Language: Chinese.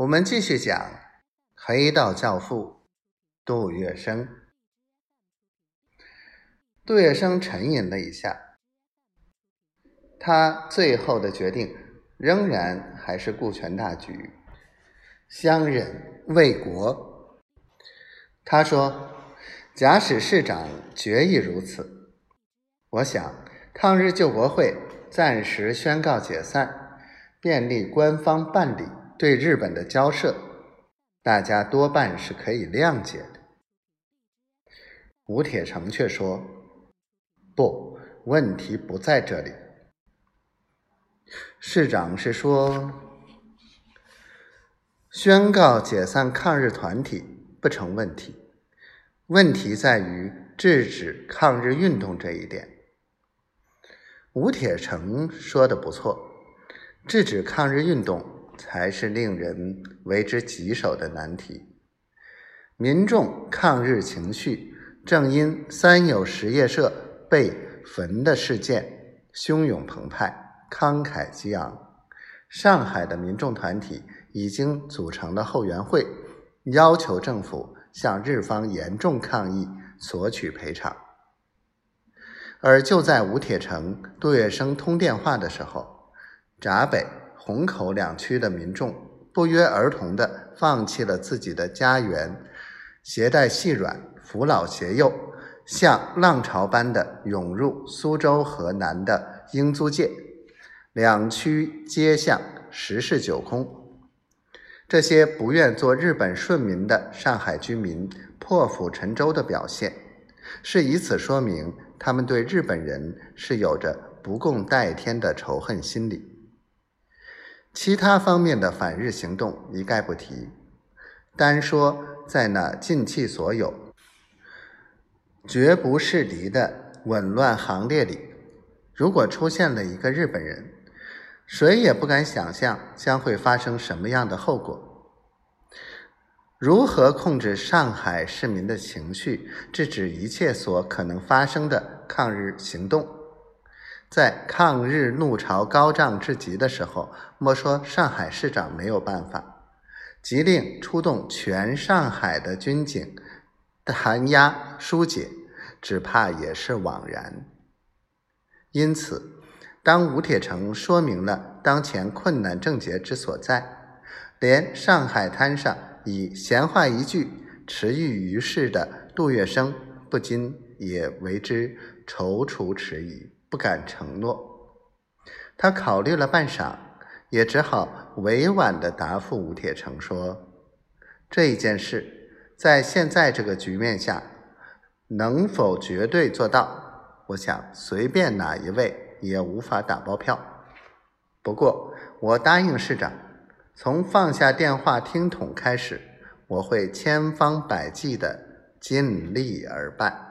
我们继续讲黑道教父杜月笙。杜月笙沉吟了一下，他最后的决定仍然还是顾全大局，相忍为国。他说，假使市长决议如此，我想抗日救国会暂时宣告解散，便利官方办理对日本的交涉，大家多半是可以谅解的。吴铁城却说，不，问题不在这里。市长是说，宣告解散抗日团体不成问题，问题在于制止抗日运动这一点。吴铁城说得不错，制止抗日运动才是令人为之棘手的难题。民众抗日情绪正因三友实业社被焚的事件汹涌澎湃，慷慨激昂。上海的民众团体已经组成了后援会，要求政府向日方严重抗议，索取赔偿。而就在吴铁城、杜月笙通电话的时候，闸北、虹口两区的民众不约而同地放弃了自己的家园，携带细软，扶老携幼，像浪潮般地涌入苏州河南的英租界，两区街巷十室九空。这些不愿做日本顺民的上海居民破釜沉舟的表现，是以此说明他们对日本人是有着不共戴天的仇恨心理。其他方面的反日行动一概不提，单说在那尽弃所有、绝不适敌的紊乱行列里，如果出现了一个日本人，谁也不敢想象将会发生什么样的后果。如何控制上海市民的情绪，制止一切所可能发生的抗日行动？在抗日怒潮高涨至极的时候，莫说上海市长没有办法，即令出动全上海的军警弹压疏解，只怕也是枉然。因此，当吴铁城说明了当前困难症结之所在，连上海滩上以闲话一句驰骋于世的杜月笙不禁也为之踌躇迟疑，不敢承诺。他考虑了半晌，也只好委婉地答复吴铁城说，这一件事在现在这个局面下能否绝对做到，我想随便哪一位也无法打包票。不过我答应市长，从放下电话听筒开始，我会千方百计地尽力而办。